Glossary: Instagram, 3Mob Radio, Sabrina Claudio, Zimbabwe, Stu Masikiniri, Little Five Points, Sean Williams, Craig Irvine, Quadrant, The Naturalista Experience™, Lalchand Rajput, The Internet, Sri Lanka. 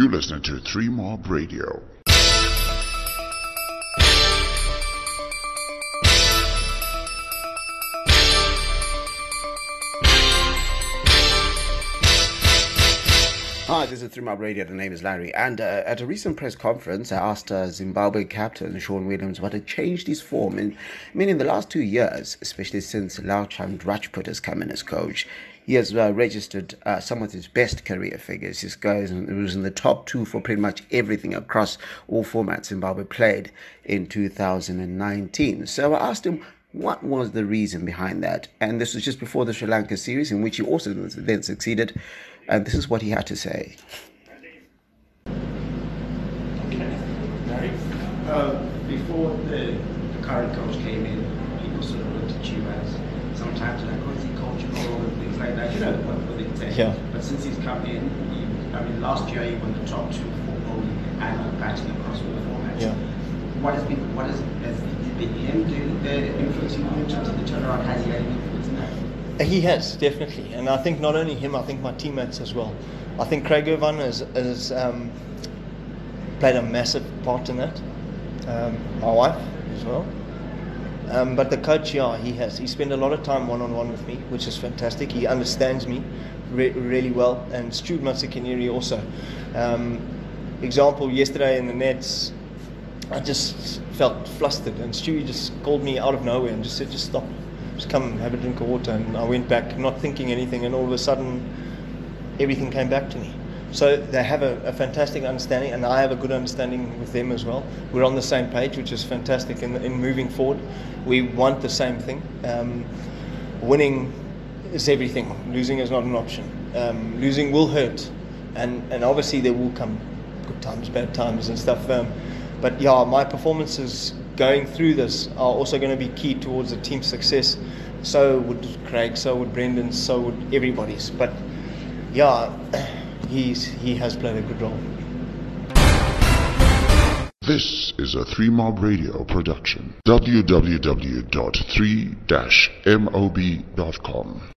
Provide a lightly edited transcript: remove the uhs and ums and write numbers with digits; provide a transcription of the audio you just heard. You're listening to 3Mob Radio. Hi, this is 3Mob Radio. The name is Larry. And at a recent press conference, I asked Zimbabwe captain Sean Williams what had changed his form. In the last 2 years, especially since Lalchand Rajput has come in as coach, he has registered some of his best career figures. This guy was in the top two for pretty much everything across all formats Zimbabwe played in 2019. So I asked him, what was the reason behind that? And this was just before the Sri Lanka series, in which he also then succeeded. And this is what he had to say. Okay. Larry? Before the current coach came in, people sort of looked at you as sometimes like, oh, is he coachable and things like that, you know, what they'd say. Yeah. But since he's come in, last year he won the top two for bowling and batting across all formats. Yeah. Has he had any influence now? He has, definitely. And I think not only him, I think my teammates as well. I think Craig Irvine has played a massive part in that. My wife as well. But the coach, yeah, he has. He spent a lot of time one-on-one with me, which is fantastic. He understands me really well. And Stu Masikiniri also. Example, yesterday in the nets, I just felt flustered, and Stewie just called me out of nowhere and just said, just stop, just come have a drink of water. And I went back, not thinking anything, and all of a sudden everything came back to me. So they have a fantastic understanding, and I have a good understanding with them as well. We're on the same page, which is fantastic in moving forward. We want the same thing. Winning is everything. Losing is not an option. Losing will hurt, and obviously there will come good times, bad times and stuff. But yeah, my performances going through this are also going to be key towards the team's success. So would Craig, so would Brendan, so would everybody's. But yeah, he has played a good role. This is a 3Mob Radio production. www.3-mob.com